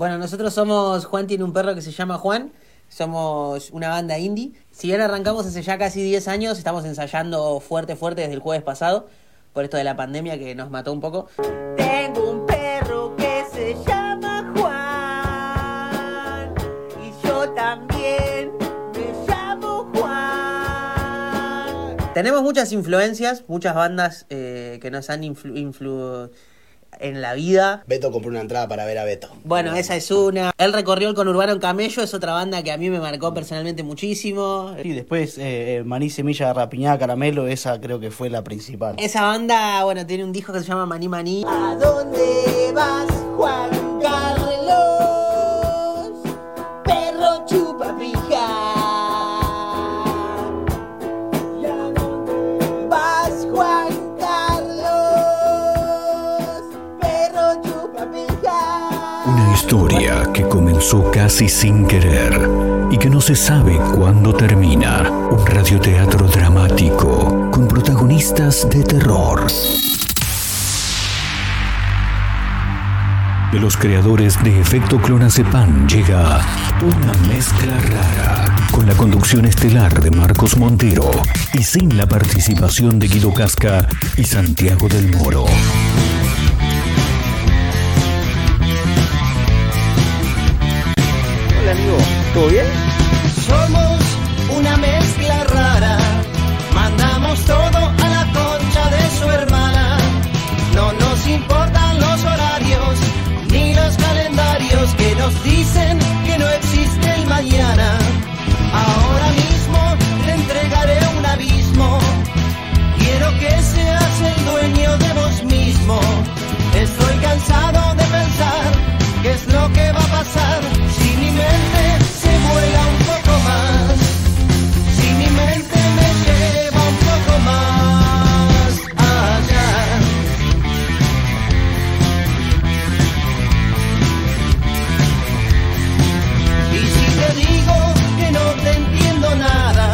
Bueno, nosotros somos Juan tiene un perro que se llama Juan. Somos una banda indie. Si bien arrancamos hace ya casi 10 años, estamos ensayando fuerte desde el jueves pasado, por esto de la pandemia que nos mató un poco. Tengo un perro que se llama Juan, y yo también me llamo Juan. Tenemos muchas influencias, muchas bandas que nos han influido en la vida. Beto compró una entrada para ver a Beto. Bueno, esa es una. Él recorrió el conurbano en camello, es otra banda que a mí me marcó personalmente muchísimo. Y después Maní Semilla Rapiñada Caramelo, esa creo que fue la principal. Esa banda, bueno, tiene un disco que se llama Maní. ¿A dónde vas, Juan Carlos? Perro chupa pija. Historia que comenzó casi sin querer y que no se sabe cuándo termina. Un radioteatro dramático con protagonistas de terror. De los creadores de Efecto Clonazepam llega Una mezcla rara, con la conducción estelar de Marcos Montero y sin la participación de Guido Casca y Santiago del Moro. Amigo, ¿todo bien? Somos una mezcla rara, mandamos todo a la concha de su hermana. No nos importan los horarios, ni los calendarios que nos dicen que no existe el mañana. Ahora mismo te entregaré un abismo, quiero que seas el dueño de vos mismo. Estoy cansado de pensar qué es lo que va a pasar si mi mente se vuela un poco más, si mi mente me lleva un poco más allá. Y si te digo que no te entiendo nada,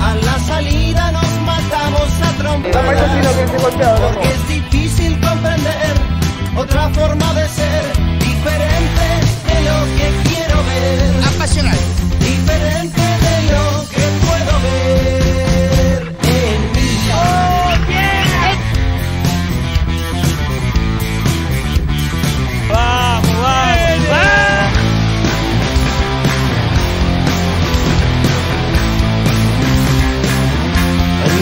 a la salida nos matamos a trompadas, porque es difícil comprender otra forma de ser. Diferente de lo que quiero ver. Apasionante. Diferente de lo que puedo ver en mí. ¡Oh, yeah! ¡Vamos, vamos, vamos!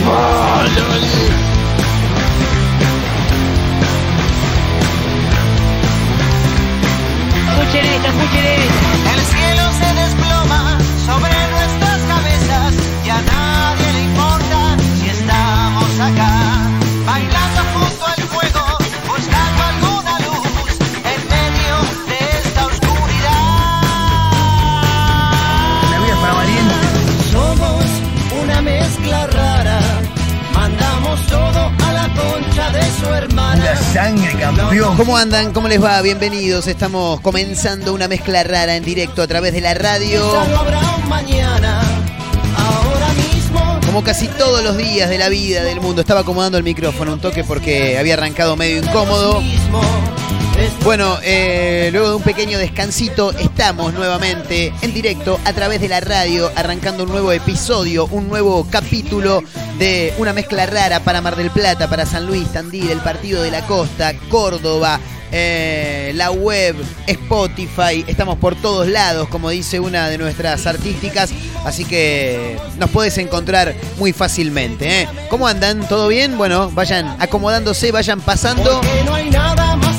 ¡Vamos! El cielo se desploma sobre nuestras cabezas y a nadie le importa si estamos acá, bailando junto al fuego, buscando alguna luz en medio de esta oscuridad. La vida es para valientes. Somos una mezcla rara, mandamos todo a la concha de su hermana. La sangre, campeón. ¿Cómo andan? ¿Cómo les va? Bienvenidos. Estamos comenzando Una mezcla rara en directo a través de la radio. Como casi todos los días de la vida del mundo. Estaba acomodando el micrófono un toque porque había arrancado medio incómodo. Bueno, luego de un pequeño descansito estamos nuevamente en directo a través de la radio, arrancando un nuevo episodio, un nuevo capítulo de Una mezcla rara para Mar del Plata, para San Luis, Tandil, el Partido de la Costa, Córdoba, la web, Spotify. Estamos por todos lados, como dice una de nuestras artísticas, así que nos podés encontrar muy fácilmente. ¿Cómo andan? ¿Todo bien? Bueno, vayan acomodándose, vayan pasando.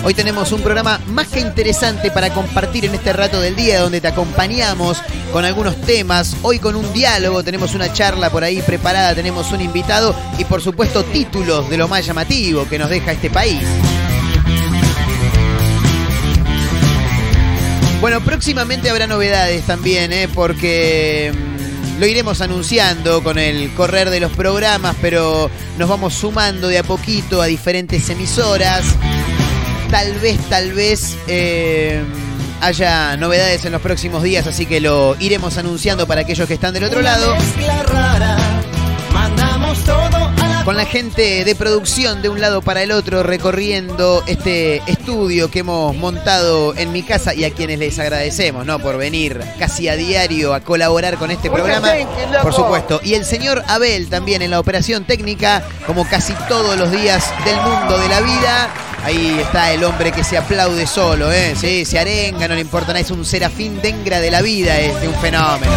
Hoy tenemos un programa más que interesante para compartir en este rato del día, donde te acompañamos con algunos temas. Hoy con un diálogo, tenemos una charla por ahí preparada, tenemos un invitado y por supuesto títulos de lo más llamativo que nos deja este país. Bueno, próximamente habrá novedades también, porque lo iremos anunciando con el correr de los programas, pero nos vamos sumando de a poquito a diferentes emisoras. Tal vez haya novedades en los próximos días, así que lo iremos anunciando para aquellos que están del otro lado. Una mezcla rara, mandamos todo a la con la gente de producción de un lado para el otro, recorriendo este estudio que hemos montado en mi casa y a quienes les agradecemos, ¿no?, por venir casi a diario a colaborar con este programa, por supuesto. Y el señor Abel también en la operación técnica, como casi todos los días del mundo de la vida. Ahí está el hombre que se aplaude solo, ¿eh? Sí, se arenga, no le importa nada, es un Serafín Dengra de la vida, este, un fenómeno.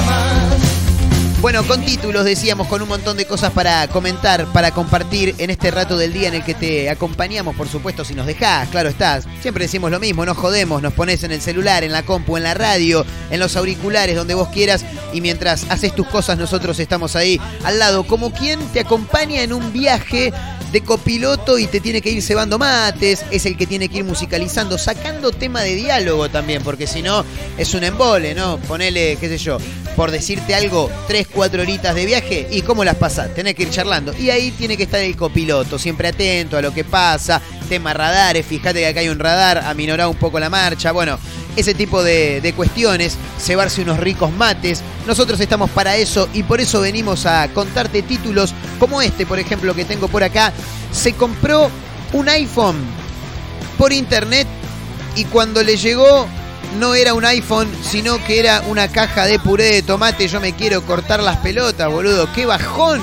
Bueno, con títulos decíamos, con un montón de cosas para comentar, para compartir en este rato del día en el que te acompañamos, por supuesto, si nos dejás, claro estás. Siempre decimos lo mismo, nos jodemos, nos ponés en el celular, en la compu, en la radio, en los auriculares, donde vos quieras, y mientras haces tus cosas nosotros estamos ahí al lado, como quien te acompaña en un viaje de copiloto y te tiene que ir cebando mates, es el que tiene que ir musicalizando, sacando tema de diálogo también, porque si no es un embole, ¿no? Ponele, qué sé yo, por decirte algo, 3-4 horitas de viaje, ¿y cómo las pasás? Tenés que ir charlando, y ahí tiene que estar el copiloto, siempre atento a lo que pasa, tema radares, fíjate que acá hay un radar, aminorá un poco la marcha, bueno, ese tipo de cuestiones, cebarse unos ricos mates. Nosotros estamos para eso y por eso venimos a contarte títulos como este, por ejemplo, que tengo por acá. Se compró un iPhone por internet y cuando le llegó no era un iPhone, sino que era una caja de puré de tomate. Yo me quiero cortar las pelotas, boludo. ¡Qué bajón!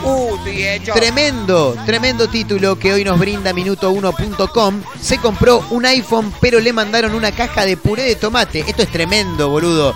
Tremendo, tremendo título que hoy nos brinda Minuto1.com. Se compró un iPhone, pero le mandaron una caja de puré de tomate. Esto es tremendo, boludo.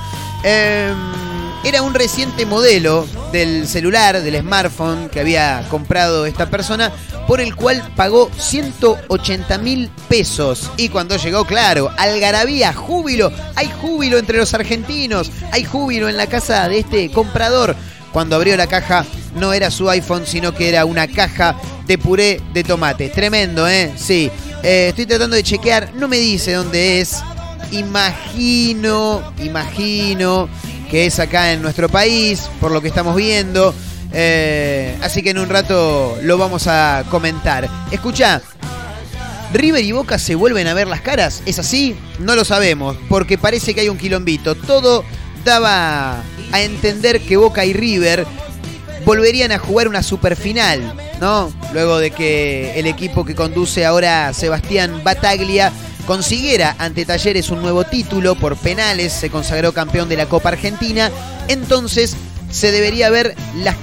Era un reciente modelo del celular, del smartphone que había comprado esta persona, por el cual pagó 180.000 pesos. Y cuando llegó, claro, algarabía, júbilo. Hay júbilo entre los argentinos, hay júbilo en la casa de este comprador. Cuando abrió la caja no era su iPhone, sino que era una caja de puré de tomate. Tremendo, ¿eh? Sí. Estoy tratando de chequear, no me dice dónde es. Imagino que es acá en nuestro país, por lo que estamos viendo. Así que en un rato lo vamos a comentar. Escuchá, ¿River y Boca se vuelven a ver las caras? ¿Es así? No lo sabemos, porque parece que hay un quilombito. Todo daba a entender que Boca y River volverían a jugar una superfinal, ¿no? Luego de que el equipo que conduce ahora Sebastián Bataglia consiguiera ante Talleres un nuevo título por penales, se consagró campeón de la Copa Argentina, entonces se debería ver la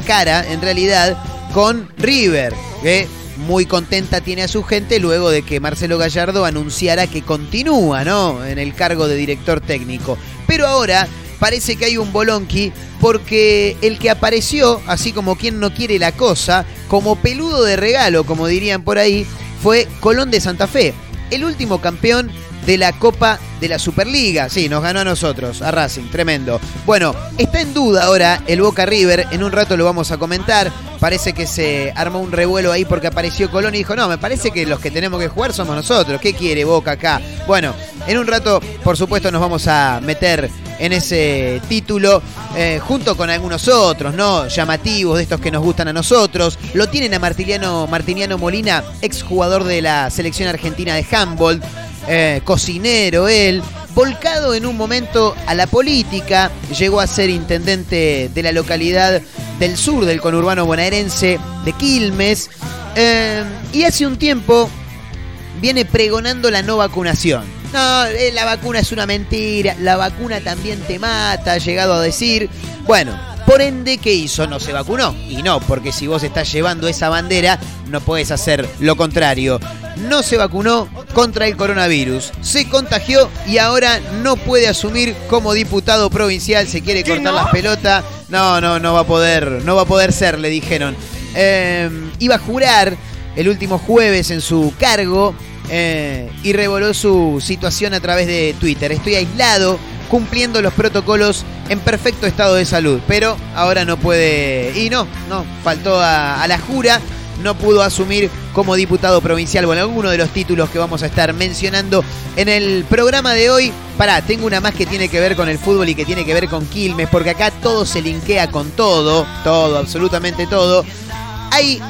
cara en realidad con River, que muy contenta tiene a su gente luego de que Marcelo Gallardo anunciara que continúa, ¿no?, en el cargo de director técnico. Pero ahora parece que hay un bolonqui, porque el que apareció, así como quien no quiere la cosa, como peludo de regalo, como dirían por ahí, fue Colón de Santa Fe, el último campeón de la Copa de la Superliga. Sí, nos ganó a nosotros, a Racing, tremendo. Bueno, está en duda ahora el Boca River, en un rato lo vamos a comentar. Parece que se armó un revuelo ahí porque apareció Colón y dijo, no, me parece que los que tenemos que jugar somos nosotros, ¿qué quiere Boca acá? Bueno, en un rato, por supuesto, nos vamos a meter en ese título, junto con algunos otros, ¿no?, llamativos, de estos que nos gustan a nosotros. Lo tienen a Martiniano Molina, exjugador de la selección argentina de handball, cocinero él, volcado en un momento a la política, llegó a ser intendente de la localidad del sur del conurbano bonaerense de Quilmes, y hace un tiempo viene pregonando la no vacunación. No, la vacuna es una mentira, la vacuna también te mata, ha llegado a decir. Bueno, por ende, ¿qué hizo? No se vacunó. Y no, porque si vos estás llevando esa bandera, no podés hacer lo contrario. No se vacunó contra el coronavirus, se contagió y ahora no puede asumir como diputado provincial. Se quiere cortar las pelotas. No va a poder, no va a poder ser, le dijeron. Iba a jurar el último jueves en su cargo. Y reveló su situación a través de Twitter. Estoy aislado, cumpliendo los protocolos, en perfecto estado de salud, pero ahora no puede. Y no, faltó a la jura, no pudo asumir como diputado provincial. Bueno, alguno de los títulos que vamos a estar mencionando en el programa de hoy. Pará, tengo una más que tiene que ver con el fútbol y que tiene que ver con Quilmes, porque acá todo se linkea con todo, absolutamente todo. Hay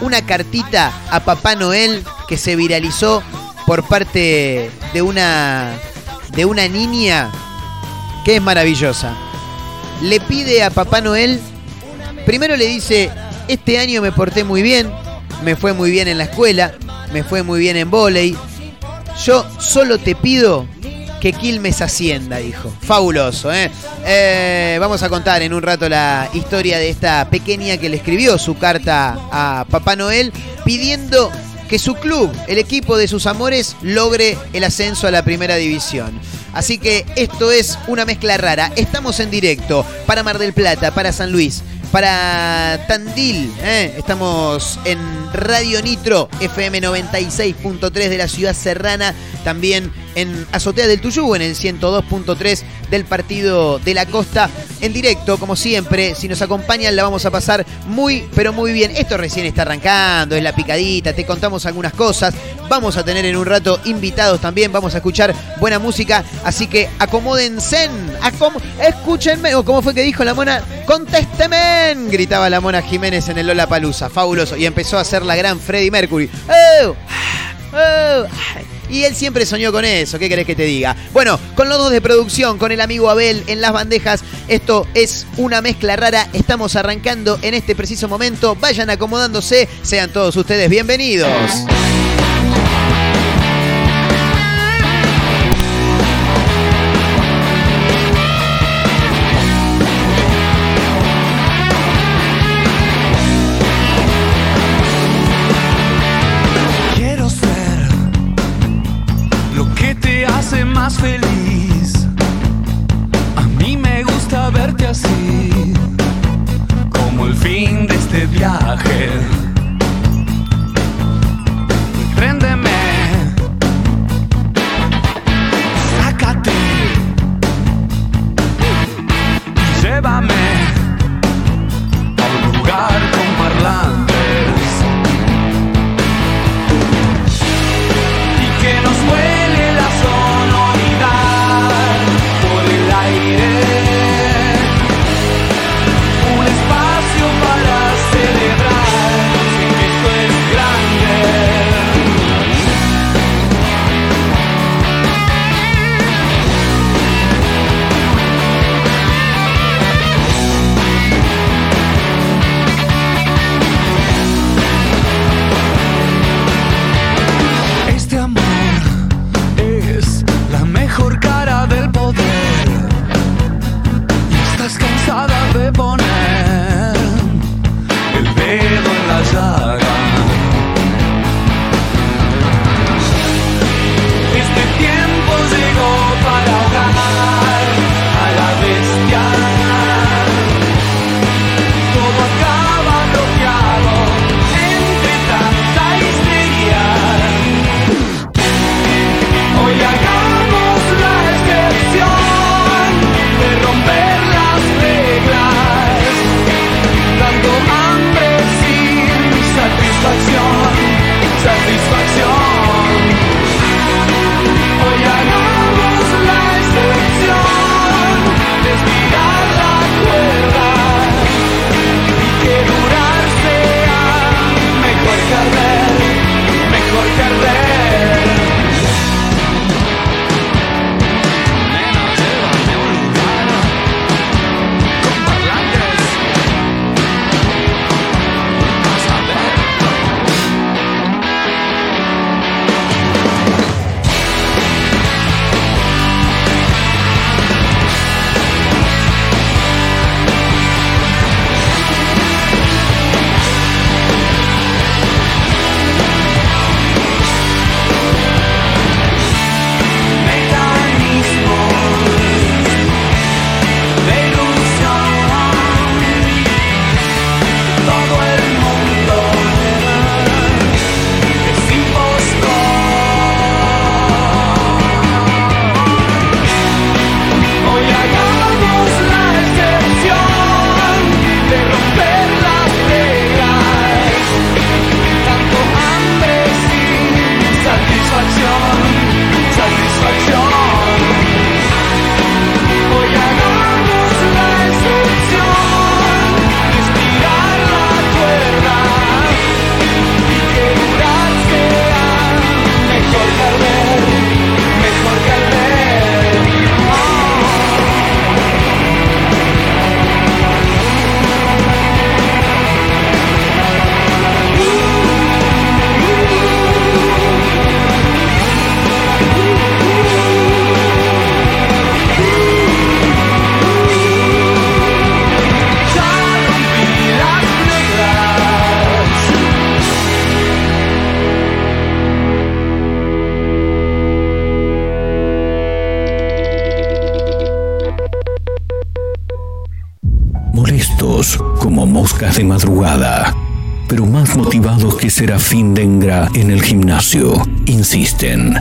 una cartita a Papá Noel que se viralizó por parte de una niña que es maravillosa. Le pide a Papá Noel, primero le dice, Este año me porté muy bien, me fue muy bien en la escuela, me fue muy bien en vóley. Yo solo te pido que Quilmes ascienda, dijo. Fabuloso, ¿eh? Vamos a contar en un rato la historia de esta pequeña que le escribió su carta a Papá Noel pidiendo que su club, el equipo de sus amores, logre el ascenso a la primera división. Así que esto es una mezcla rara. Estamos en directo para Mar del Plata, para San Luis, para Tandil. Estamos en Radio Nitro FM 96.3 de la ciudad serrana. También en Azotea del Tuyú, en el 102.3 del Partido de la Costa. En directo, como siempre, si nos acompañan la vamos a pasar muy, pero muy bien. Esto recién está arrancando, es la picadita, te contamos algunas cosas. Vamos a tener en un rato invitados también, vamos a escuchar buena música. Así que acomódense, escúchenme, o como fue que dijo la mona, contésteme, gritaba la mona Jiménez en el Lollapalooza. Fabuloso, y empezó a hacer la gran Freddie Mercury. ¡Oh! ¡Oh! Y él siempre soñó con eso, ¿qué querés que te diga? Bueno, con los dos de producción, con el amigo Abel en las bandejas, esto es una mezcla rara. Estamos arrancando en este preciso momento. Vayan acomodándose, sean todos ustedes bienvenidos. Más feliz, a mí me gusta verte así, como el fin de este viaje. Préndeme, sácate, llévame a un lugar con parlantes y que nos huele la sombra. Un espacio para celebrar. moscas de madrugada, pero más motivados que Serafín Dengra en el gimnasio, insisten.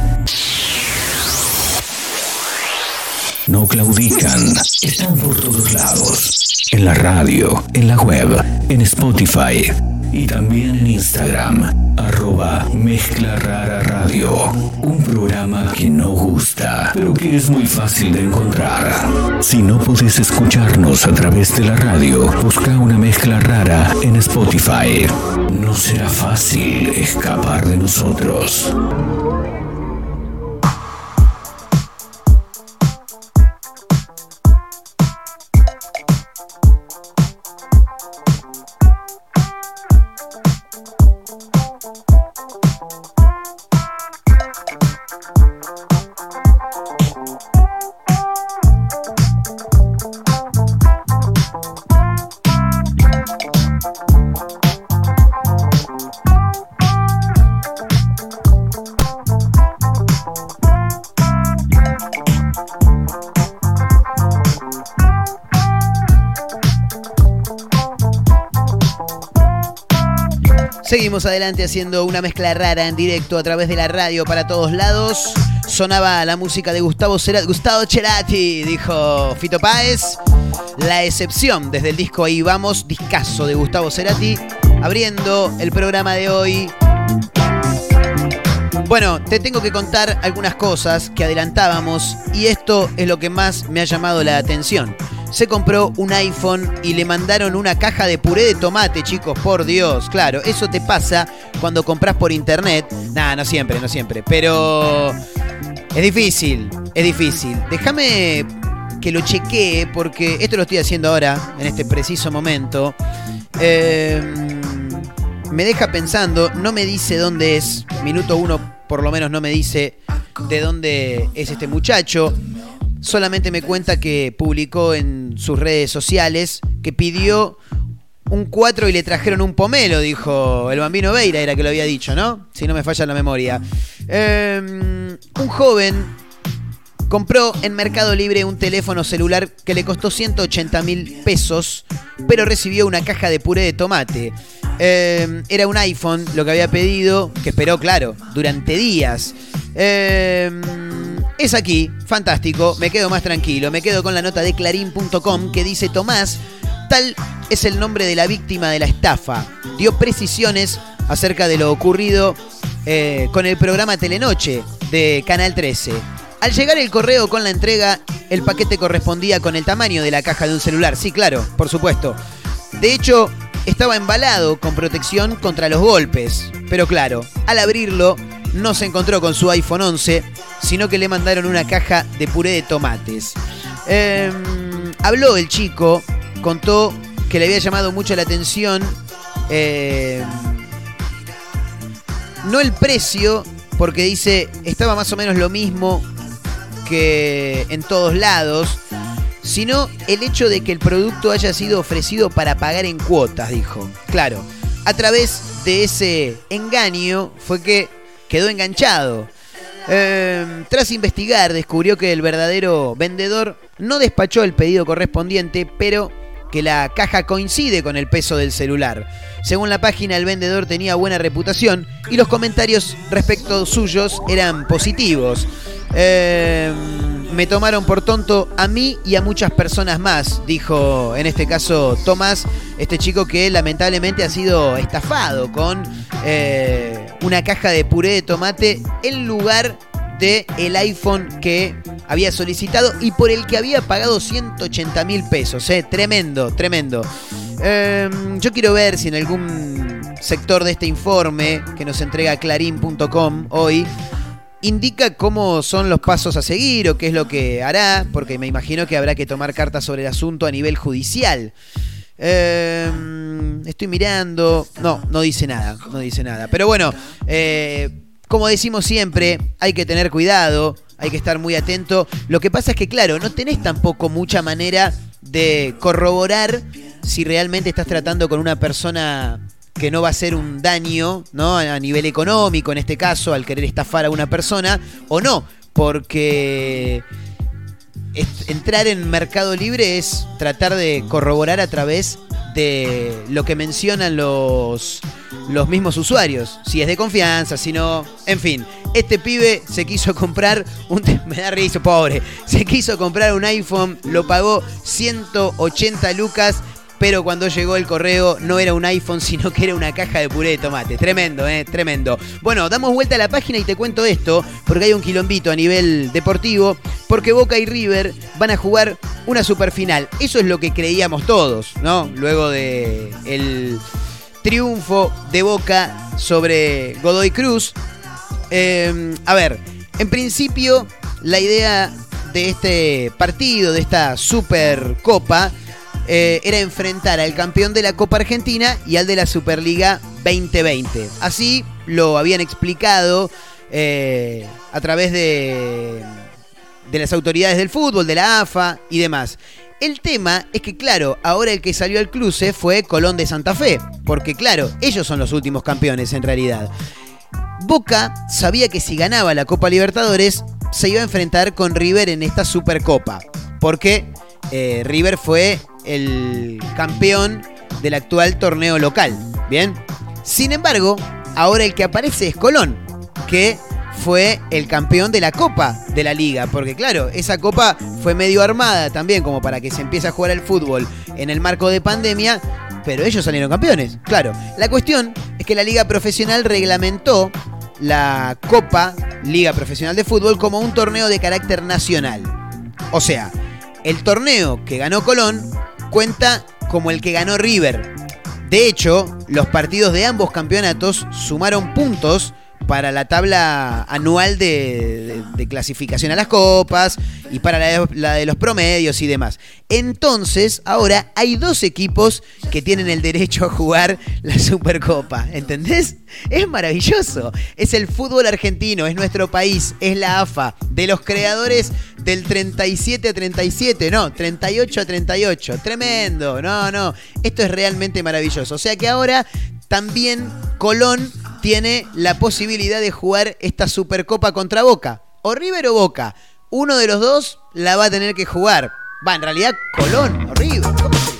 No claudican, están por todos lados, en la radio, en la web, en Spotify y también en Instagram, @mezclarararadio, un programa que no gusta, pero que es muy fácil de encontrar. Si no podés escucharnos a través de la radio, busca Una Mezcla Rara en Spotify. No será fácil escapar de nosotros. Seguimos adelante haciendo Una Mezcla Rara en directo a través de la radio para todos lados. Sonaba la música de Gustavo Cerati, dijo Fito Páez. La excepción desde el disco Ahí Vamos, discazo de Gustavo Cerati, abriendo el programa de hoy. Bueno, te tengo que contar algunas cosas que adelantábamos y esto es lo que más me ha llamado la atención. Se compró un iPhone y le mandaron una caja de puré de tomate, chicos, por Dios. Claro, eso te pasa cuando compras por internet. Nah, no siempre, pero es difícil. Déjame que lo chequee porque esto lo estoy haciendo ahora, en este preciso momento. Me deja pensando, no me dice dónde es. Minuto 1 por lo menos no me dice de dónde es este muchacho. Solamente me cuenta que publicó en sus redes sociales que pidió un 4 y le trajeron un pomelo, dijo el Bambino Veira, era que lo había dicho, ¿no? Si no me falla la memoria. Un joven compró en Mercado Libre un teléfono celular que le costó 180.000 pesos, pero recibió una caja de puré de tomate. Era un iPhone lo que había pedido, que esperó, claro, durante días. Es aquí, fantástico, me quedo más tranquilo, me quedo con la nota de Clarín.com que dice: Tomás, tal es el nombre de la víctima de la estafa, dio precisiones acerca de lo ocurrido con el programa Telenoche de Canal 13. Al llegar el correo con la entrega, el paquete correspondía con el tamaño de la caja de un celular, sí, claro, por supuesto. De hecho, estaba embalado con protección contra los golpes, pero claro, al abrirlo, no se encontró con su iPhone 11, sino que le mandaron una caja de puré de tomates. Habló el chico, contó que le había llamado mucho la atención, no el precio, porque dice, estaba más o menos lo mismo que en todos lados, sino el hecho de que el producto haya sido ofrecido para pagar en cuotas, dijo. Claro, a través de ese engaño fue que quedó enganchado. Tras investigar, descubrió que el verdadero vendedor no despachó el pedido correspondiente, pero que la caja coincide con el peso del celular. Según la página, el vendedor tenía buena reputación y los comentarios respecto suyos eran positivos. Me tomaron por tonto a mí y a muchas personas más, dijo en este caso Tomás, este chico que lamentablemente ha sido estafado con una caja de puré de tomate en lugar de el iPhone que había solicitado y por el que había pagado 180.000 pesos. Tremendo. Yo quiero ver si en algún sector de este informe que nos entrega Clarín.com hoy indica cómo son los pasos a seguir o qué es lo que hará, porque me imagino que habrá que tomar cartas sobre el asunto a nivel judicial. Estoy mirando. No dice nada. Pero bueno, como decimos siempre, hay que tener cuidado, hay que estar muy atento. Lo que pasa es que, claro, no tenés tampoco mucha manera de corroborar si realmente estás tratando con una persona que no va a ser un daño, ¿no?, a nivel económico, en este caso, al querer estafar a una persona, o no, porque entrar en Mercado Libre es tratar de corroborar a través de lo que mencionan los mismos usuarios. Si es de confianza, si no... En fin, este pibe se quiso comprar un... Me da risa, pobre. Se quiso comprar un iPhone, lo pagó 180 lucas... Pero cuando llegó el correo no era un iPhone, sino que era una caja de puré de tomate. Tremendo, tremendo. Bueno, damos vuelta a la página y te cuento esto, porque hay un quilombito a nivel deportivo, porque Boca y River van a jugar una superfinal. Eso es lo que creíamos todos, ¿no? Luego de el triunfo de Boca sobre Godoy Cruz. A ver, en principio la idea de este partido, de esta Supercopa, era enfrentar al campeón de la Copa Argentina y al de la Superliga 2020. Así lo habían explicado a través de las autoridades del fútbol, de la AFA y demás. El tema es que, claro, ahora el que salió al cruce fue Colón de Santa Fe, porque, claro, ellos son los últimos campeones en realidad. Boca sabía que si ganaba la Copa Libertadores se iba a enfrentar con River en esta Supercopa, porque River fue el campeón del actual torneo local, ¿bien? Sin embargo, ahora el que aparece es Colón, que fue el campeón de la Copa de la Liga, porque claro, esa Copa fue medio armada también, como para que se empiece a jugar al fútbol en el marco de pandemia, pero ellos salieron campeones, claro. La cuestión es que la Liga Profesional reglamentó la Copa Liga Profesional de Fútbol como un torneo de carácter nacional. O sea, el torneo que ganó Colón cuenta como el que ganó River. De hecho, los partidos de ambos campeonatos sumaron puntos para la tabla anual de clasificación a las copas y para la de los promedios y demás. Entonces, ahora hay dos equipos que tienen el derecho a jugar la Supercopa, ¿entendés? Es maravilloso, es el fútbol argentino, es nuestro país, es la AFA, de los creadores del 37 a 37, no, 38 a 38, tremendo, no, esto es realmente maravilloso. O sea que ahora también Colón tiene la posibilidad de jugar esta Supercopa contra Boca. O River o Boca. Uno de los dos la va a tener que jugar. Va, en realidad, Colón o River. ¿Cómo se dice?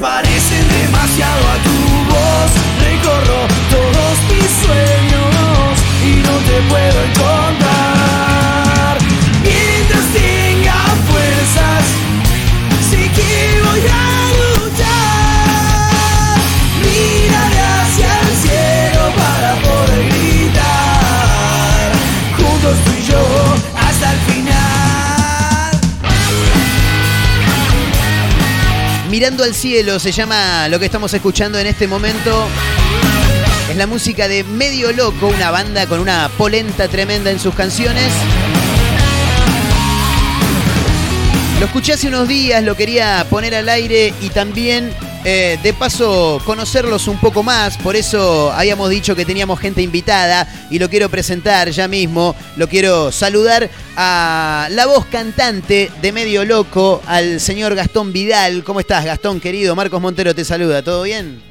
parecen demasiado a tu voz. Recorro todos mis sueños y no te puedo encontrar. Mientras tenga fuerzas, sé que voy a luchar. Miraré hacia el cielo para poder gritar. Juntos tú y yo hasta el final. Mirando al cielo se llama lo que estamos escuchando en este momento. Es la música de Medio Loco, una banda con una polenta tremenda en sus canciones. Lo escuché hace unos días, lo quería poner al aire y también de paso conocerlos un poco más. Por eso habíamos dicho que teníamos gente invitada y lo quiero presentar ya mismo. Lo quiero saludar a la voz cantante de Medio Loco, al señor Gastón Vidal. ¿Cómo estás, Gastón, querido? Marcos Montero te saluda. ¿Todo bien?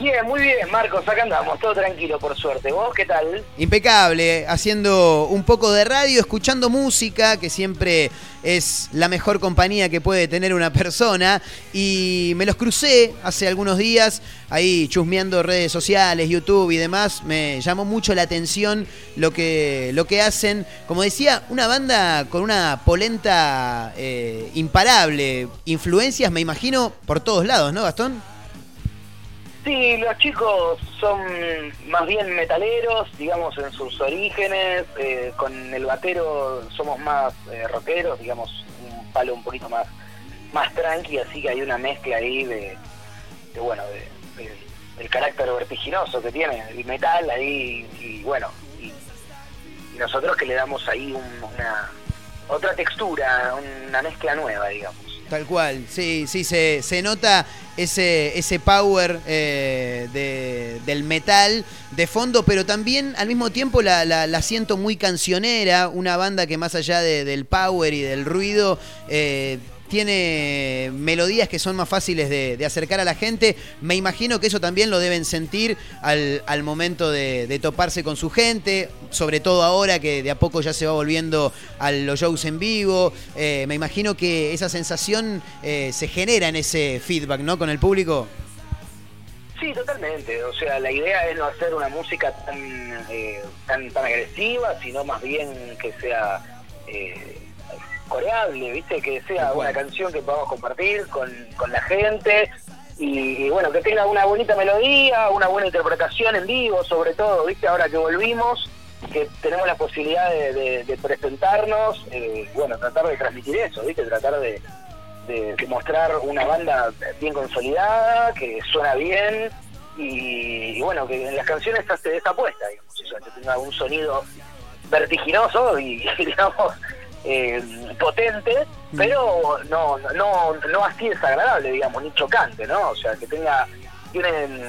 Bien, muy bien, Marcos. Acá andamos, todo tranquilo, por suerte. ¿Vos qué tal? Impecable, haciendo un poco de radio, escuchando música, que siempre es la mejor compañía que puede tener una persona. Y me los crucé hace algunos días, ahí chusmeando redes sociales, YouTube y demás. Me llamó mucho la atención lo que hacen. Como decía, una banda con una polenta imparable. Influencias, me imagino, por todos lados, ¿no, Gastón? Sí, los chicos son más bien metaleros, digamos, en sus orígenes. Con el batero somos más rockeros, digamos, un palo un poquito más tranqui, así que hay una mezcla ahí del carácter vertiginoso que tiene el metal ahí, y bueno, y nosotros que le damos ahí una otra textura, una mezcla nueva, digamos. Tal cual, sí, se nota ese power del metal de fondo, pero también al mismo tiempo la siento muy cancionera, una banda que más allá del power y del ruido tiene melodías que son más fáciles de acercar a la gente. Me imagino que eso también lo deben sentir al momento de toparse con su gente, sobre todo ahora que de a poco ya se va volviendo a los shows en vivo. Me imagino que esa sensación se genera en ese feedback, ¿no?, con el público. Sí, totalmente. O sea, la idea es no hacer una música tan agresiva, sino más bien que sea... coreable, ¿viste? Que sea una canción que podamos compartir con la gente y bueno, que tenga una bonita melodía, una buena interpretación en vivo, sobre todo, ¿viste? Ahora que volvimos, que tenemos la posibilidad de presentarnos, bueno, tratar de transmitir eso, ¿viste? Tratar de mostrar una banda bien consolidada, que suena bien y bueno, que en las canciones hace esa apuesta, digamos, o sea, que tenga un sonido vertiginoso y digamos... potente, pero no así desagradable, digamos, ni chocante, ¿no? O sea, que tienen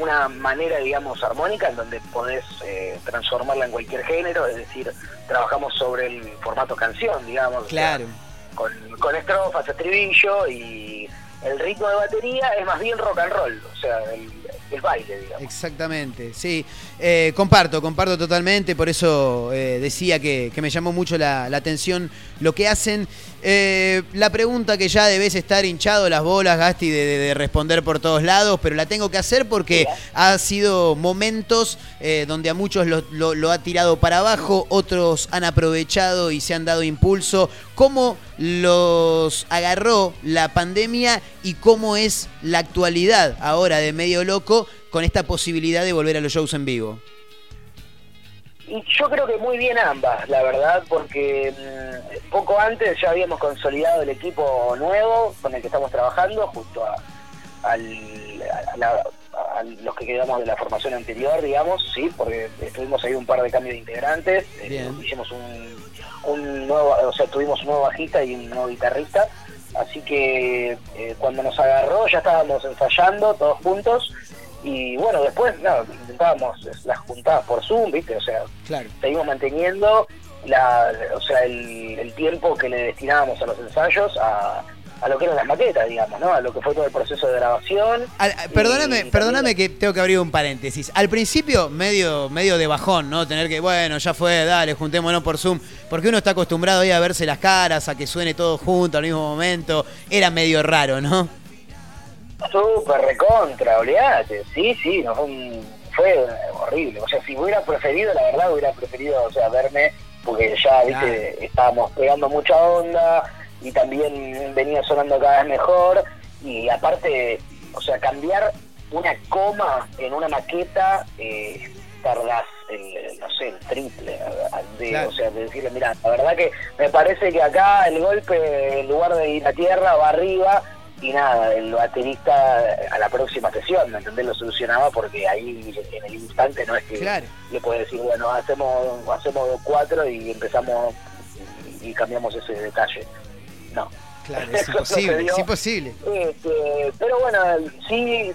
una manera, digamos, armónica en donde podés transformarla en cualquier género, es decir, trabajamos sobre el formato canción, digamos. Claro. O sea, con estrofas, estribillo y el ritmo de batería es más bien rock and roll, o sea, el baile, digamos. Exactamente, sí. Comparto totalmente, por eso decía que me llamó mucho la atención lo que hacen. La pregunta que ya debes estar hinchado las bolas, Gasti, de responder por todos lados, pero la tengo que hacer porque ha sido momentos donde a muchos lo ha tirado para abajo, otros han aprovechado y se han dado impulso. ¿Cómo los agarró la pandemia y cómo es la actualidad ahora de Medio Loco con esta posibilidad de volver a los shows en vivo? Y yo creo que muy bien ambas, la verdad, porque poco antes ya habíamos consolidado el equipo nuevo con el que estamos trabajando, junto a los que quedamos de la formación anterior, digamos, sí, porque estuvimos ahí un par de cambios de integrantes, hicimos un nuevo, o sea, tuvimos un nuevo bajista y un nuevo guitarrista, así que cuando nos agarró ya estábamos ensayando todos juntos. Y bueno, después intentábamos las juntadas por Zoom, ¿viste? O sea, claro, seguimos manteniendo el tiempo que le destinábamos a los ensayos a lo que eran las maquetas, digamos, ¿no? A lo que fue todo el proceso de grabación. Perdóname que tengo que abrir un paréntesis. Al principio, medio de bajón, ¿no? Tener que, bueno, ya fue, dale, juntémonos por Zoom. Porque uno está acostumbrado ahí a verse las caras, a que suene todo junto al mismo momento. Era medio raro, ¿no? Súper recontra, olvidate. Sí, no fue fue horrible. O sea, si hubiera preferido, la verdad, o sea, verme, porque ya, viste, estábamos pegando mucha onda y también venía sonando cada vez mejor. Y aparte, o sea, cambiar una coma en una maqueta, tardás el triple de, claro. O sea, de decirle, mirá, la verdad que me parece que acá el golpe, en lugar de ir a tierra, va arriba. Y nada, el baterista a la próxima sesión, ¿me entendés? Lo solucionaba, porque ahí en el instante no es que le puede decir, bueno, hacemos 4 y empezamos y cambiamos ese detalle. No. Claro, es imposible, es imposible. Pero bueno, sí,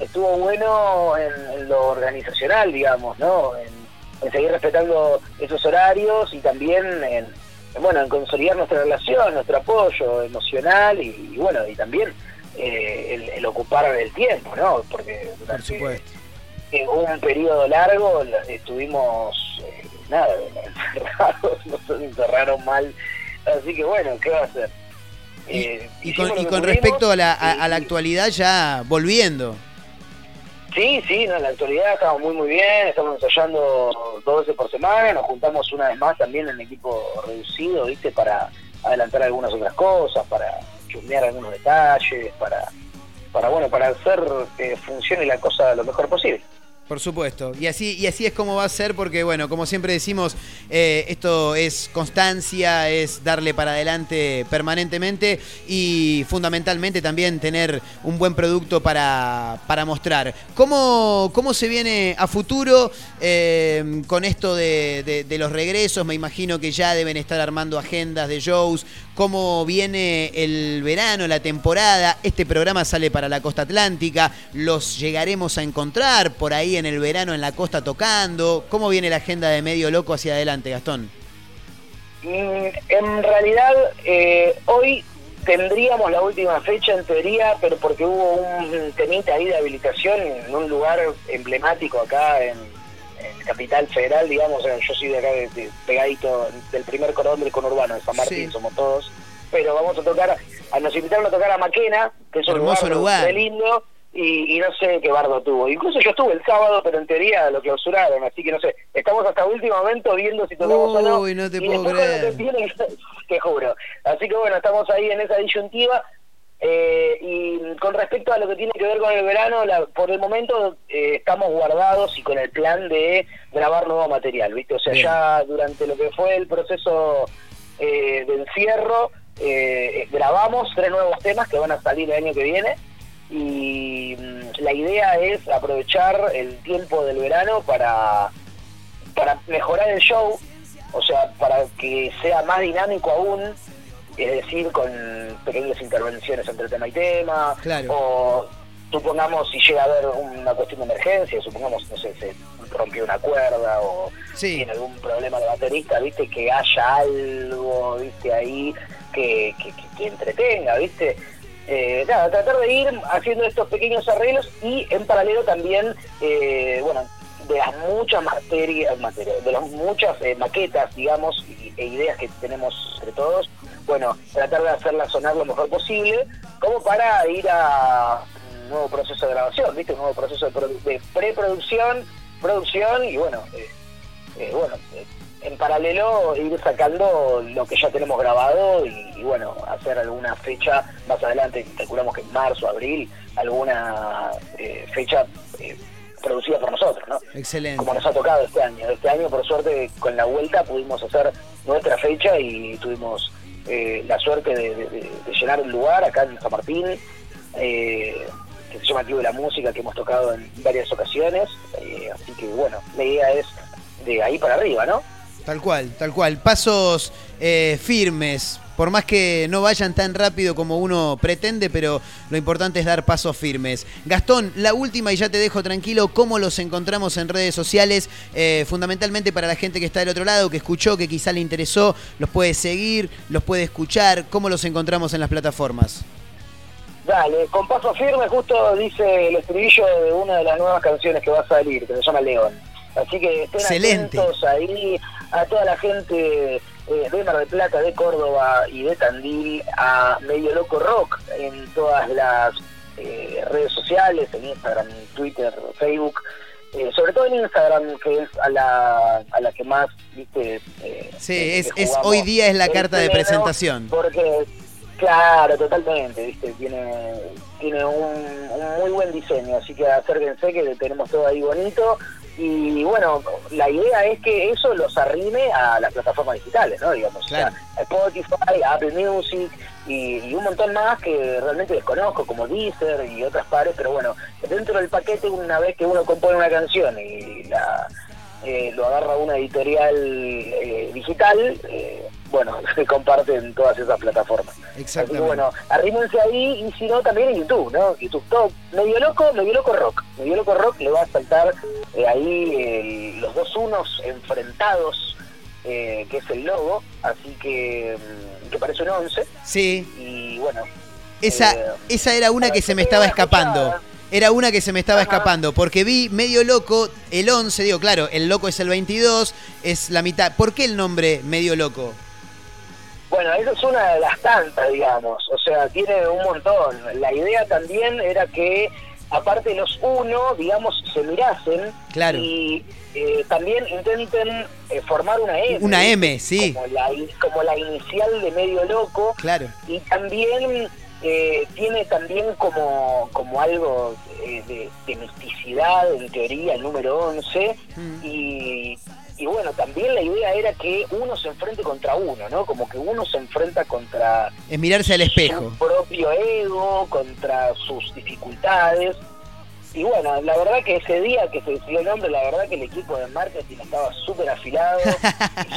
estuvo bueno en lo organizacional, digamos, ¿no? En seguir respetando esos horarios y también en consolidar nuestra relación, nuestro apoyo emocional y bueno, y también el ocupar el tiempo, ¿no? Porque durante un periodo largo estuvimos encerrados, nos encerraron mal, así que bueno, ¿qué va a hacer? Y con respecto a la actualidad, ya volviendo. Sí, en la actualidad estamos muy bien, estamos ensayando 2 veces por semana, nos juntamos una vez más también en equipo reducido, ¿viste? Para adelantar algunas otras cosas, para chusmear algunos detalles, para hacer que funcione la cosa lo mejor posible. Por supuesto, y así es como va a ser, porque bueno, como siempre decimos, esto es constancia, es darle para adelante permanentemente y fundamentalmente también tener un buen producto para mostrar. ¿Cómo se viene a futuro con esto de los regresos? Me imagino que ya deben estar armando agendas de shows. ¿Cómo viene el verano, la temporada? Este programa sale para la costa atlántica. ¿Los llegaremos a encontrar por ahí en el verano en la costa tocando? ¿Cómo viene la agenda de Medio Loco hacia adelante, Gastón? En realidad, hoy tendríamos la última fecha en teoría, pero porque hubo un temita ahí de habilitación en un lugar emblemático acá en Capital Federal, digamos. Yo soy de acá, pegadito del primer cordón del conurbano de San Martín, somos todos, pero vamos a tocar, nos invitaron a tocar a Maquena, que es un hermoso lugar muy lindo, y no sé qué bardo tuvo, incluso yo estuve el sábado, pero en teoría lo clausuraron, así que no sé, estamos hasta el último momento viendo si tocamos o no. Uy, no te puedo creer. Te juro, así que bueno, estamos ahí en esa disyuntiva. Y con respecto a lo que tiene que ver con el verano, por el momento estamos guardados y con el plan de grabar nuevo material, ¿viste? O sea, bien. Ya durante lo que fue el proceso de encierro, grabamos 3 nuevos temas que van a salir el año que viene, y la idea es aprovechar el tiempo del verano para mejorar el show, o sea, para que sea más dinámico aún. Es decir, con pequeñas intervenciones entre tema y tema, claro. O supongamos, si llega a haber una cuestión de emergencia, supongamos, no sé, se rompió una cuerda o tiene algún problema de baterista, viste, que haya algo, viste, ahí que entretenga, viste. Tratar de ir haciendo estos pequeños arreglos y en paralelo también, de las muchas maquetas, digamos, e ideas que tenemos entre todos, bueno, tratar de hacerla sonar lo mejor posible, como para ir a un nuevo proceso de grabación, ¿viste? Un nuevo proceso de preproducción, producción y en paralelo ir sacando lo que ya tenemos grabado y hacer alguna fecha más adelante, calculamos que en marzo, abril, alguna fecha producida por nosotros, ¿no? Excelente. Como nos ha tocado este año. Este año, por suerte, con la vuelta pudimos hacer nuestra fecha y tuvimos la suerte de llenar un lugar acá en San Martín, que se llama Club de la Música, que hemos tocado en varias ocasiones, así que bueno, la idea es de ahí para arriba, ¿no? Tal cual, tal cual. Pasos firmes por más que no vayan tan rápido como uno pretende, pero lo importante es dar pasos firmes. Gastón, la última y ya te dejo tranquilo, ¿cómo los encontramos en redes sociales? Fundamentalmente para la gente que está del otro lado, que escuchó, que quizá le interesó, los puede seguir, los puede escuchar, ¿cómo los encontramos en las plataformas? Dale, con paso firme, justo dice el estribillo de una de las nuevas canciones que va a salir, que se llama León. Así que estén atentos ahí, a toda la gente de Mar del Plata, de Córdoba y de Tandil, a Medio Loco Rock en todas las redes sociales, en Instagram, Twitter, Facebook, sobre todo en Instagram, que es a la que más, viste, es hoy día es la carta de presentación. Porque claro, totalmente, viste, tiene un muy buen diseño, así que acérquense que tenemos todo ahí bonito. Y bueno, la idea es que eso los arrime a las plataformas digitales, ¿no? Digamos, claro. O sea, Spotify, Apple Music y un montón más que realmente desconozco, como Deezer y otras pares, pero bueno, dentro del paquete, una vez que uno compone una canción y lo agarra una editorial digital, bueno, se comparte en todas esas plataformas. Exactamente. Así, bueno, arrímense ahí, y si no, también en YouTube, ¿no? YouTube todo, Medio Loco Rock. Medio Loco Rock le va a saltar ahí los dos unos enfrentados, que es el logo, así que parece un 11. Sí. Y bueno. Esa era una que se me estaba escapando. Era una que se me estaba escapando, porque vi Medio Loco, el 11, digo, claro, el loco es el 22, es la mitad. ¿Por qué el nombre Medio Loco? Bueno, esa es una de las tantas, digamos, o sea, tiene un montón. La idea también era que, aparte los uno, digamos, se mirasen, claro, y también intenten formar una M. Una M, sí. Como la inicial de Medio Loco. Claro. Y también... tiene también como algo de misticidad, en teoría, el número 11, y bueno, también la idea era que uno se enfrente contra uno, ¿no? Como que uno se enfrenta contra... Es mirarse al espejo. Su propio ego, contra sus dificultades, y bueno, la verdad que ese día que se decidió el nombre, la verdad que el equipo de marketing estaba súper afilado,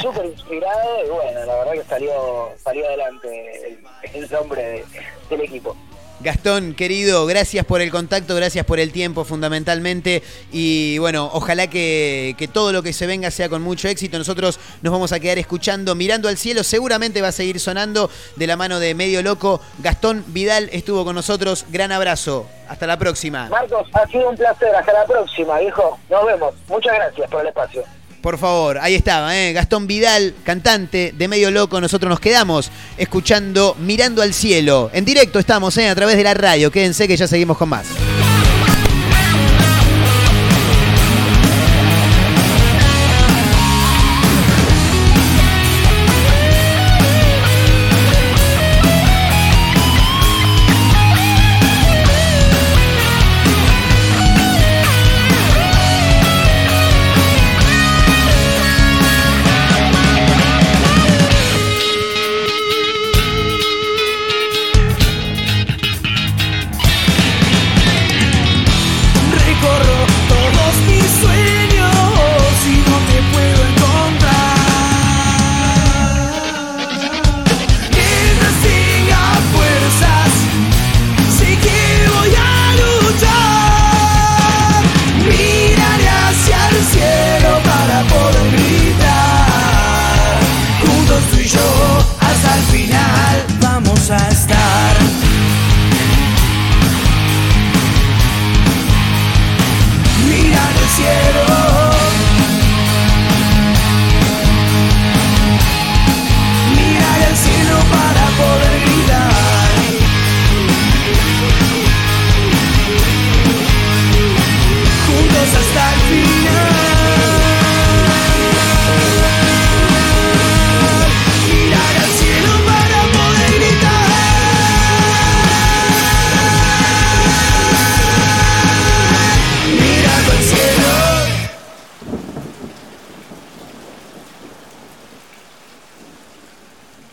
súper inspirado, y bueno, la verdad que salió adelante el nombre del equipo. Gastón, querido, gracias por el contacto, gracias por el tiempo fundamentalmente, y bueno, ojalá que todo lo que se venga sea con mucho éxito. Nosotros nos vamos a quedar escuchando, mirando al cielo, seguramente va a seguir sonando de la mano de Medio Loco. Gastón Vidal estuvo con nosotros, gran abrazo, hasta la próxima. Marcos, ha sido un placer, hasta la próxima, hijo, nos vemos, muchas gracias por el espacio. Por favor, ahí estaba, Gastón Vidal, cantante de Medio Loco. Nosotros nos quedamos escuchando Mirando al Cielo. En directo estamos, a través de la radio. Quédense que ya seguimos con más.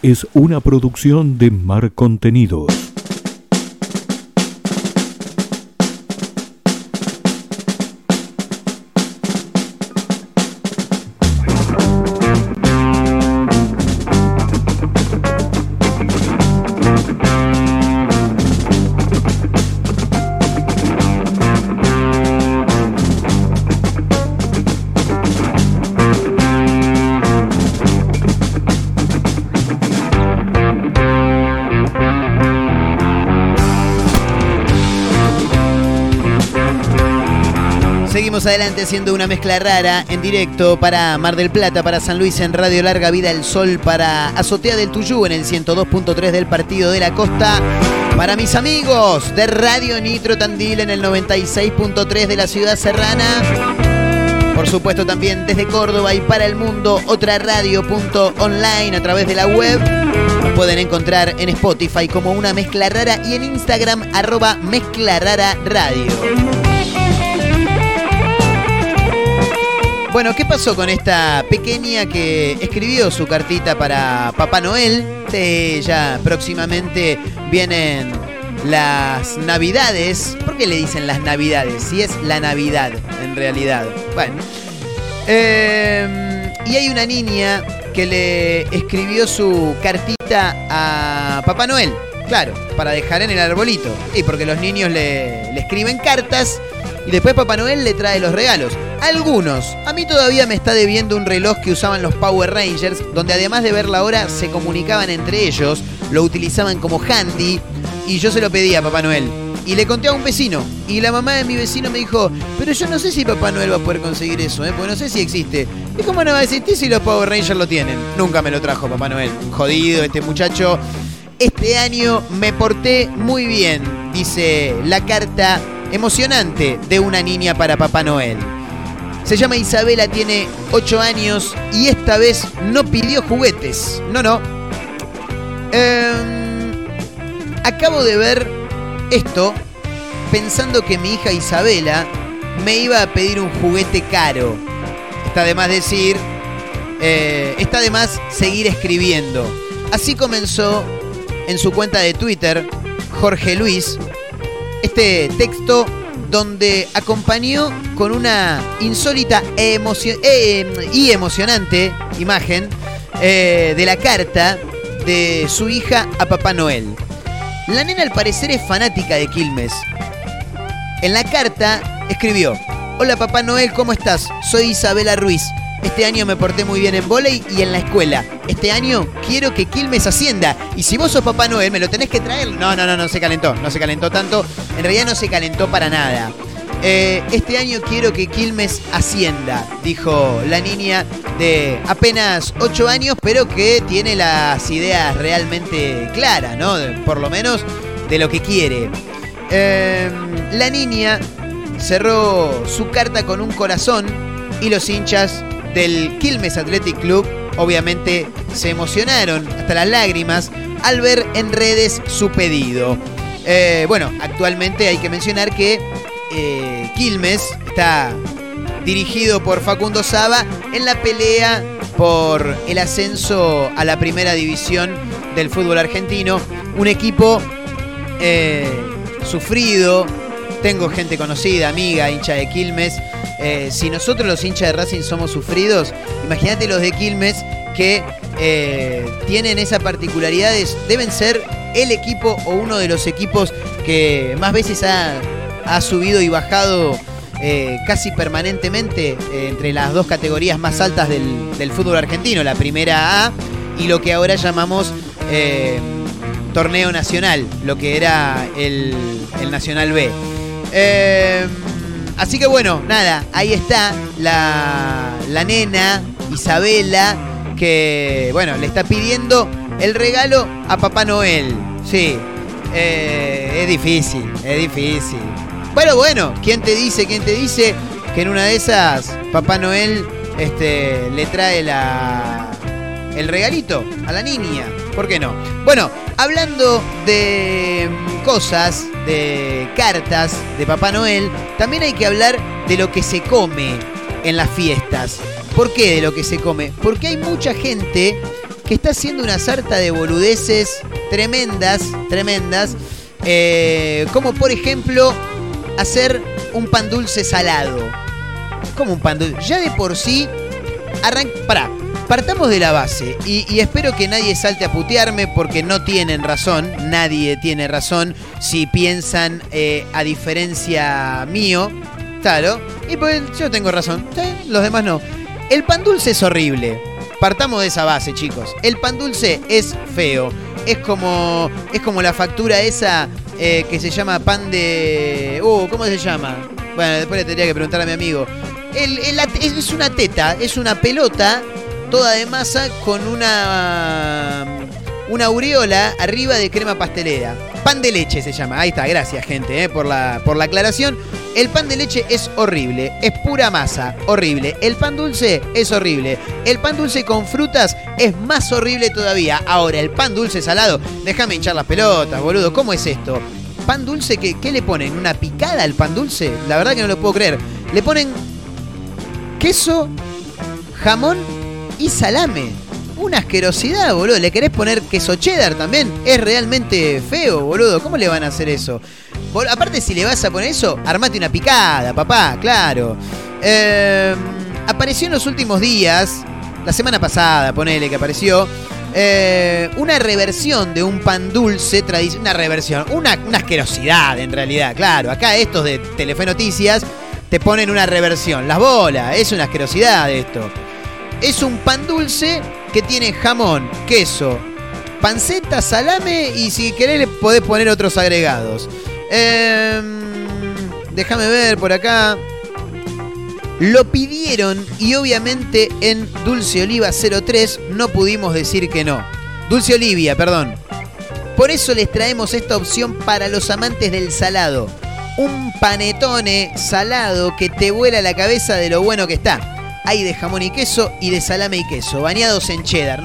Es una producción de Mar Contenidos. Seguimos adelante haciendo una mezcla rara en directo para Mar del Plata, para San Luis en Radio Larga Vida El Sol, para Azotea del Tuyú en el 102.3 del Partido de la Costa, para mis amigos de Radio Nitro Tandil en el 96.3 de la Ciudad Serrana. Por supuesto también desde Córdoba y para el mundo, otra radio.online a través de la web. Nos pueden encontrar en Spotify como Una Mezcla Rara y en Instagram @mezclarararadio. Bueno, ¿qué pasó con esta pequeña que escribió su cartita para Papá Noel? Ya próximamente vienen las Navidades. ¿Por qué le dicen las Navidades? Si es la Navidad, en realidad. Bueno. Y hay una niña que le escribió su cartita a Papá Noel. Claro, para dejar en el arbolito. Sí, porque los niños le escriben cartas y después Papá Noel le trae los regalos. Algunos. A mí todavía me está debiendo un reloj que usaban los Power Rangers, donde además de ver la hora, se comunicaban entre ellos, lo utilizaban como handy, y yo se lo pedí a Papá Noel. Y le conté a un vecino, y la mamá de mi vecino me dijo, pero yo no sé si Papá Noel va a poder conseguir eso, porque no sé si existe. ¿Y cómo no va a existir si los Power Rangers lo tienen? Nunca me lo trajo Papá Noel. Jodido este muchacho. Este año me porté muy bien, dice la carta emocionante de una niña para Papá Noel. Se llama Isabela, tiene 8 años y esta vez no pidió juguetes. No. Acabo de ver esto pensando que mi hija Isabela me iba a pedir un juguete caro. Está de más decir, está de más seguir escribiendo. Así comenzó en su cuenta de Twitter, Jorge Luis, este texto donde acompañó con una insólita y emocionante imagen de la carta de su hija a Papá Noel. La nena al parecer es fanática de Quilmes. En la carta escribió: Hola Papá Noel, ¿cómo estás? Soy Isabela Ruiz. Este año me porté muy bien en vóley y en la escuela. Este año quiero que Quilmes ascienda. Y si vos sos Papá Noel, me lo tenés que traer. No se calentó. No se calentó tanto. En realidad no se calentó para nada. Este año quiero que Quilmes ascienda, dijo la niña de apenas 8 años, pero que tiene las ideas realmente claras, ¿no? Por lo menos de lo que quiere. La niña cerró su carta con un corazón y los hinchas del Quilmes Athletic Club obviamente se emocionaron hasta las lágrimas al ver en redes su pedido. Bueno, actualmente hay que mencionar que Quilmes está dirigido por Facundo Saba en la pelea por el ascenso a la primera división del fútbol argentino. Un equipo sufrido. Tengo gente conocida, amiga, hincha de Quilmes. Si nosotros los hinchas de Racing somos sufridos, imagínate los de Quilmes que tienen esa particularidad, deben ser el equipo o uno de los equipos que más veces ha subido y bajado casi permanentemente entre las dos categorías más altas del fútbol argentino, la primera A y lo que ahora llamamos torneo nacional, lo que era el Nacional B. Así que bueno, nada, ahí está la nena Isabela que, bueno, le está pidiendo el regalo a Papá Noel. Sí, es difícil. Pero bueno, ¿quién te dice que en una de esas Papá Noel le trae el regalito a la niña? ¿Por qué no? Bueno, hablando de cosas, de cartas de Papá Noel, también hay que hablar de lo que se come en las fiestas. ¿Por qué de lo que se come? Porque hay mucha gente que está haciendo una sarta de boludeces tremendas, como por ejemplo hacer un pan dulce salado. Como un pan dulce. Ya de por sí, partamos de la base y espero que nadie salte a putearme porque no tienen razón, nadie tiene razón si piensan a diferencia mío, claro, y pues yo tengo razón, ¿sí? Los demás no. El pan dulce es horrible, partamos de esa base, chicos. El pan dulce es feo, es como la factura esa que se llama pan de... ¿cómo se llama? Bueno, después le tendría que preguntar a mi amigo. Es una teta, es una pelota toda de masa con una aureola arriba de crema pastelera. Pan de leche se llama. Ahí está, gracias gente por la aclaración. El pan de leche es horrible, es pura masa, horrible. El pan dulce es horrible. El pan dulce con frutas es más horrible todavía. Ahora, el pan dulce salado, déjame hinchar las pelotas, boludo. ¿Cómo es esto? Pan dulce, ¿qué le ponen? ¿Una picada al pan dulce? La verdad que no lo puedo creer. Le ponen queso, jamón y salame. Una asquerosidad, boludo. ¿Le querés poner queso cheddar también? Es realmente feo, boludo. ¿Cómo le van a hacer eso? Aparte, si le vas a poner eso, armate una picada, papá, claro. Apareció en los últimos días, la semana pasada, ponele que apareció, una reversión de un pan dulce tradicional. Una reversión, una asquerosidad en realidad, claro. Acá estos de Telefe Noticias te ponen una reversión. Las bolas, es una asquerosidad esto. Es un pan dulce que tiene jamón, queso, panceta, salame y si querés le podés poner otros agregados. Déjame ver por acá. Lo pidieron y obviamente en Dulce Oliva 03 no pudimos decir que no. Dulce Olivia, perdón. Por eso les traemos esta opción para los amantes del salado. Un panetone salado que te vuela la cabeza de lo bueno que está. Hay de jamón y queso y de salame y queso, bañados en cheddar.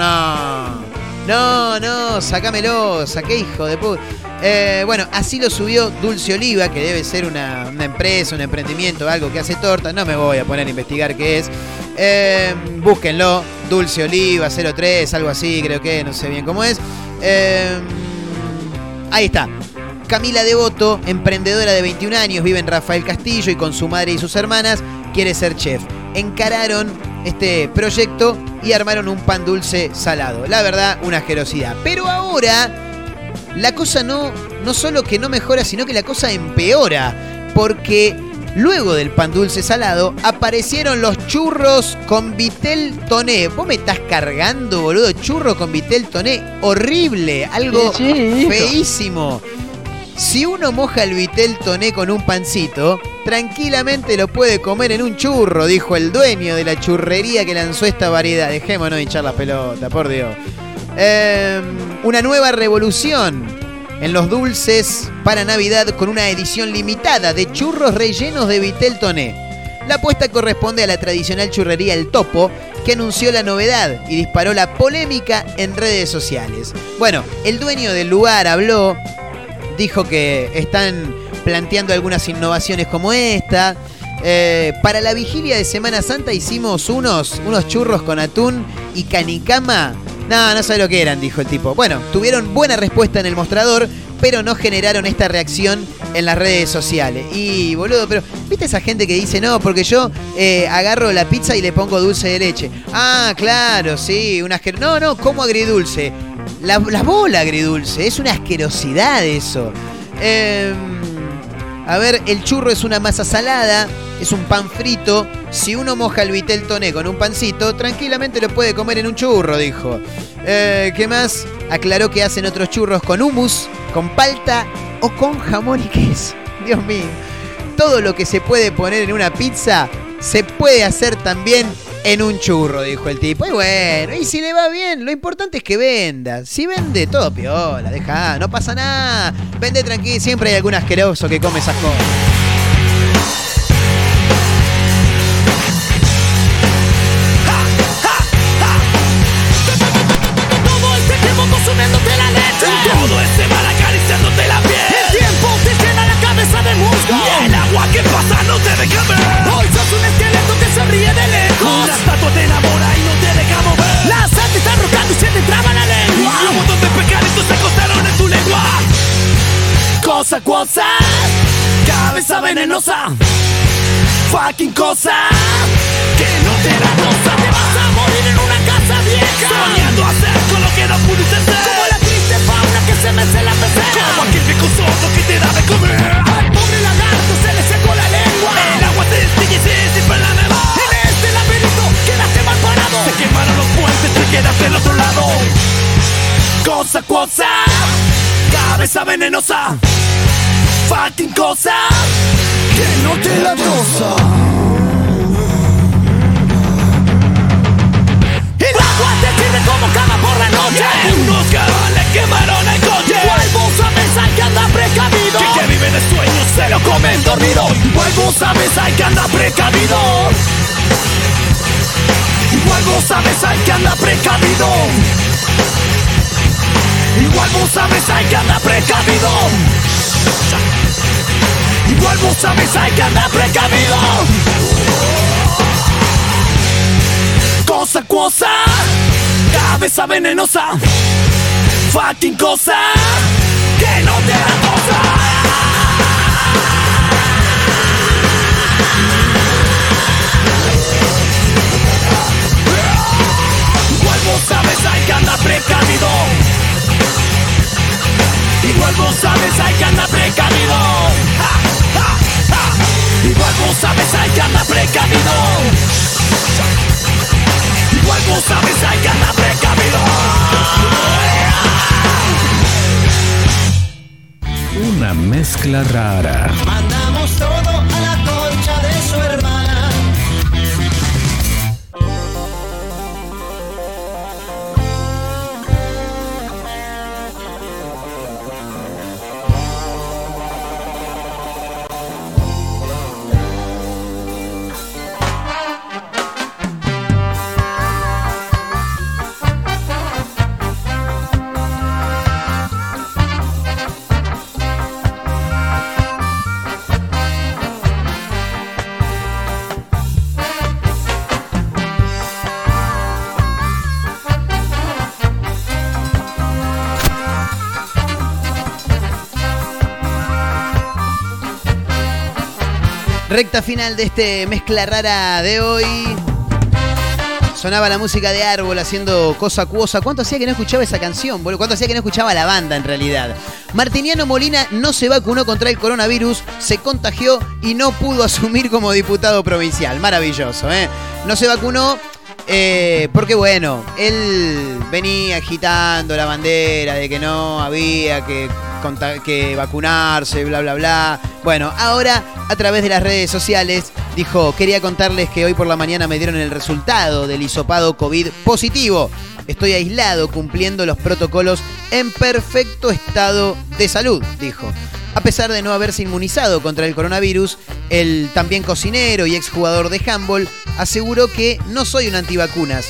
No, sacámelo, saqué hijo de puta. Bueno, así lo subió Dulce Oliva, que debe ser una empresa, un emprendimiento, algo que hace torta. No me voy a poner a investigar qué es. Búsquenlo, Dulce Oliva 03, algo así, creo que, no sé bien cómo es. Ahí está. Camila Devoto, emprendedora de 21 años, vive en Rafael Castillo y con su madre y sus hermanas quiere ser chef. Encararon este proyecto y armaron un pan dulce salado. La verdad, una asquerosidad. Pero ahora, la cosa no solo que no mejora, sino que la cosa empeora. Porque luego del pan dulce salado, aparecieron los churros con vitel toné. ¿Vos me estás cargando, boludo? Churro con vitel toné. Horrible. Algo feísimo. Si uno moja el vitel toné con un pancito, tranquilamente lo puede comer en un churro, dijo el dueño de la churrería que lanzó esta variedad. Dejémonos hinchar la pelota, por Dios. Una nueva revolución en los dulces para Navidad con una edición limitada de churros rellenos de vitel toné. La apuesta corresponde a la tradicional churrería El Topo, que anunció la novedad y disparó la polémica en redes sociales. Bueno, el dueño del lugar habló. Dijo que están planteando algunas innovaciones como esta. Para la vigilia de Semana Santa hicimos unos churros con atún y canicama. No sé lo que eran, dijo el tipo. Bueno, tuvieron buena respuesta en el mostrador, pero no generaron esta reacción en las redes sociales. Y, boludo, pero ¿viste esa gente que dice, no, porque yo agarro la pizza y le pongo dulce de leche? Ah, claro, sí. No, como agridulce. La bola agridulce, es una asquerosidad eso. A ver, el churro es una masa salada, es un pan frito. Si uno moja el vitel toné con un pancito, tranquilamente lo puede comer en un churro, dijo. ¿Qué más? Aclaró que hacen otros churros con hummus, con palta o con jamón y queso. Dios mío. Todo lo que se puede poner en una pizza se puede hacer también en un churro, dijo el tipo. Y bueno, y si le va bien, lo importante es que venda. Si vende, todo piola, deja, no pasa nada. Vende tranquilo, siempre hay algún asqueroso que come esas cosas. Todo este tiempo consumiéndote la letra, todo este mal acariciándote la piel. El tiempo te llena la cabeza de musgo y el agua que pasa no te deja ver. Hoy sos un esqueleto que se ríe de lejos. La estatua te enamora y no te deja mover. La sangre está rotando y se te traba la lengua. Un montón de pecaditos se acostaron en tu lengua. Cosa, cabeza venenosa. Fucking cosa, que no te da cosa. Te vas a morir en una casa vieja, soñando hacer con lo que no pudiste hacer. Como la triste fauna que se mece en la pecera, como aquel viejo zorro que te da de comer. Al pobre lagarto se le secó la lengua, el agua te destiñe y se disipa en la memoria. Quedaste mal parado, te quemaron los puentes, te quedaste del otro lado. Cosa, cabeza venenosa. Fucking cosa, que no te la tosa. Y la guante sirve como cama por la noche. Unos cabales quemaron el coche. Vuelvos a pensar que anda precavido, que vive de sueños se lo comen dormido. Vuelvos a pensar que anda precavido. Igual vos sabes al que anda precavido. Igual vos sabes al que anda precavido. Igual vos sabes al que anda precavido. Cosa cuosa, cabeza venenosa, fucking cosa que no te da cosa. Igual vos sabes hay que andar precavido. Igual vos sabes hay que andar precavido. Ja, ja, ja. Igual vos sabes hay que andar precavido. Igual vos sabes hay que andar precavido. Una mezcla rara. Mandamos todo a la concha de su hermana. Recta final de este mezcla rara de hoy. Sonaba la música de Árbol haciendo Cosa Acuosa. ¿Cuánto hacía que no escuchaba esa canción, boludo? ¿Cuánto hacía que no escuchaba la banda en realidad? Martiniano Molina no se vacunó contra el coronavirus, se contagió y no pudo asumir como diputado provincial. Maravilloso, ¿eh? No se vacunó porque, bueno, él venía agitando la bandera de que no había que vacunarse, bla, bla, bla. Bueno, ahora a través de las redes sociales dijo: quería contarles que hoy por la mañana me dieron el resultado del hisopado COVID positivo. Estoy aislado cumpliendo los protocolos en perfecto estado de salud, dijo. A pesar de no haberse inmunizado contra el coronavirus, el también cocinero y exjugador de handball aseguró que no soy un antivacunas.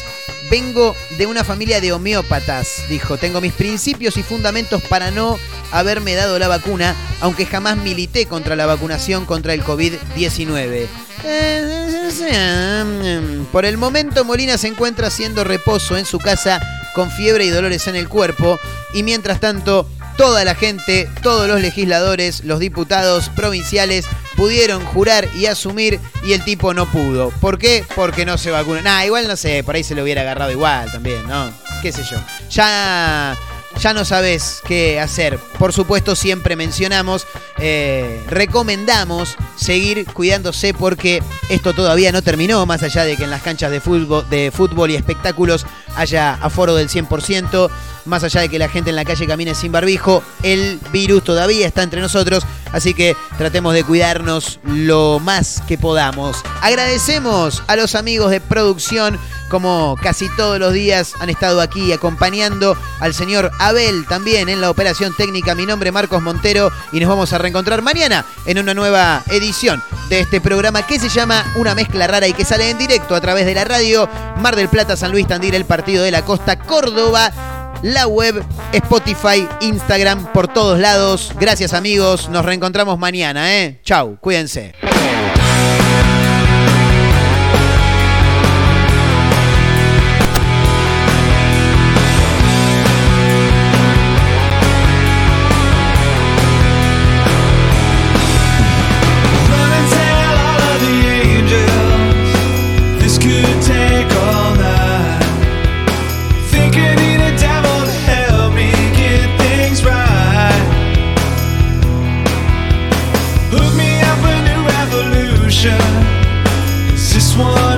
Vengo de una familia de homeópatas, dijo. Tengo mis principios y fundamentos para no haberme dado la vacuna, aunque jamás milité contra la vacunación contra el COVID-19. Por el momento, Molina se encuentra haciendo reposo en su casa con fiebre y dolores en el cuerpo. Y mientras tanto, toda la gente, todos los legisladores, los diputados provinciales pudieron jurar y asumir, y el tipo no pudo. ¿Por qué? Porque no se vacunó. Nah, igual no sé, por ahí se lo hubiera agarrado igual también, ¿no? Qué sé yo. Ya no sabés qué hacer. Por supuesto, siempre mencionamos, recomendamos seguir cuidándose porque esto todavía no terminó, más allá de que en las canchas de fútbol y espectáculos haya aforo del 100%, más allá de que la gente en la calle camine sin barbijo, el virus todavía está entre nosotros, así que tratemos de cuidarnos lo más que podamos. Agradecemos a los amigos de producción, como casi todos los días han estado aquí acompañando, al señor Abel también en la operación técnica. Mi nombre es Marcos Montero y nos vamos a reencontrar mañana en una nueva edición de este programa que se llama Una Mezcla Rara y que sale en directo a través de la radio Mar del Plata, San Luis, Tandil, El Partido de la Costa, Córdoba, la web, Spotify, Instagram, por todos lados. Gracias, amigos, nos reencontramos mañana, ¿eh? Chau, cuídense. One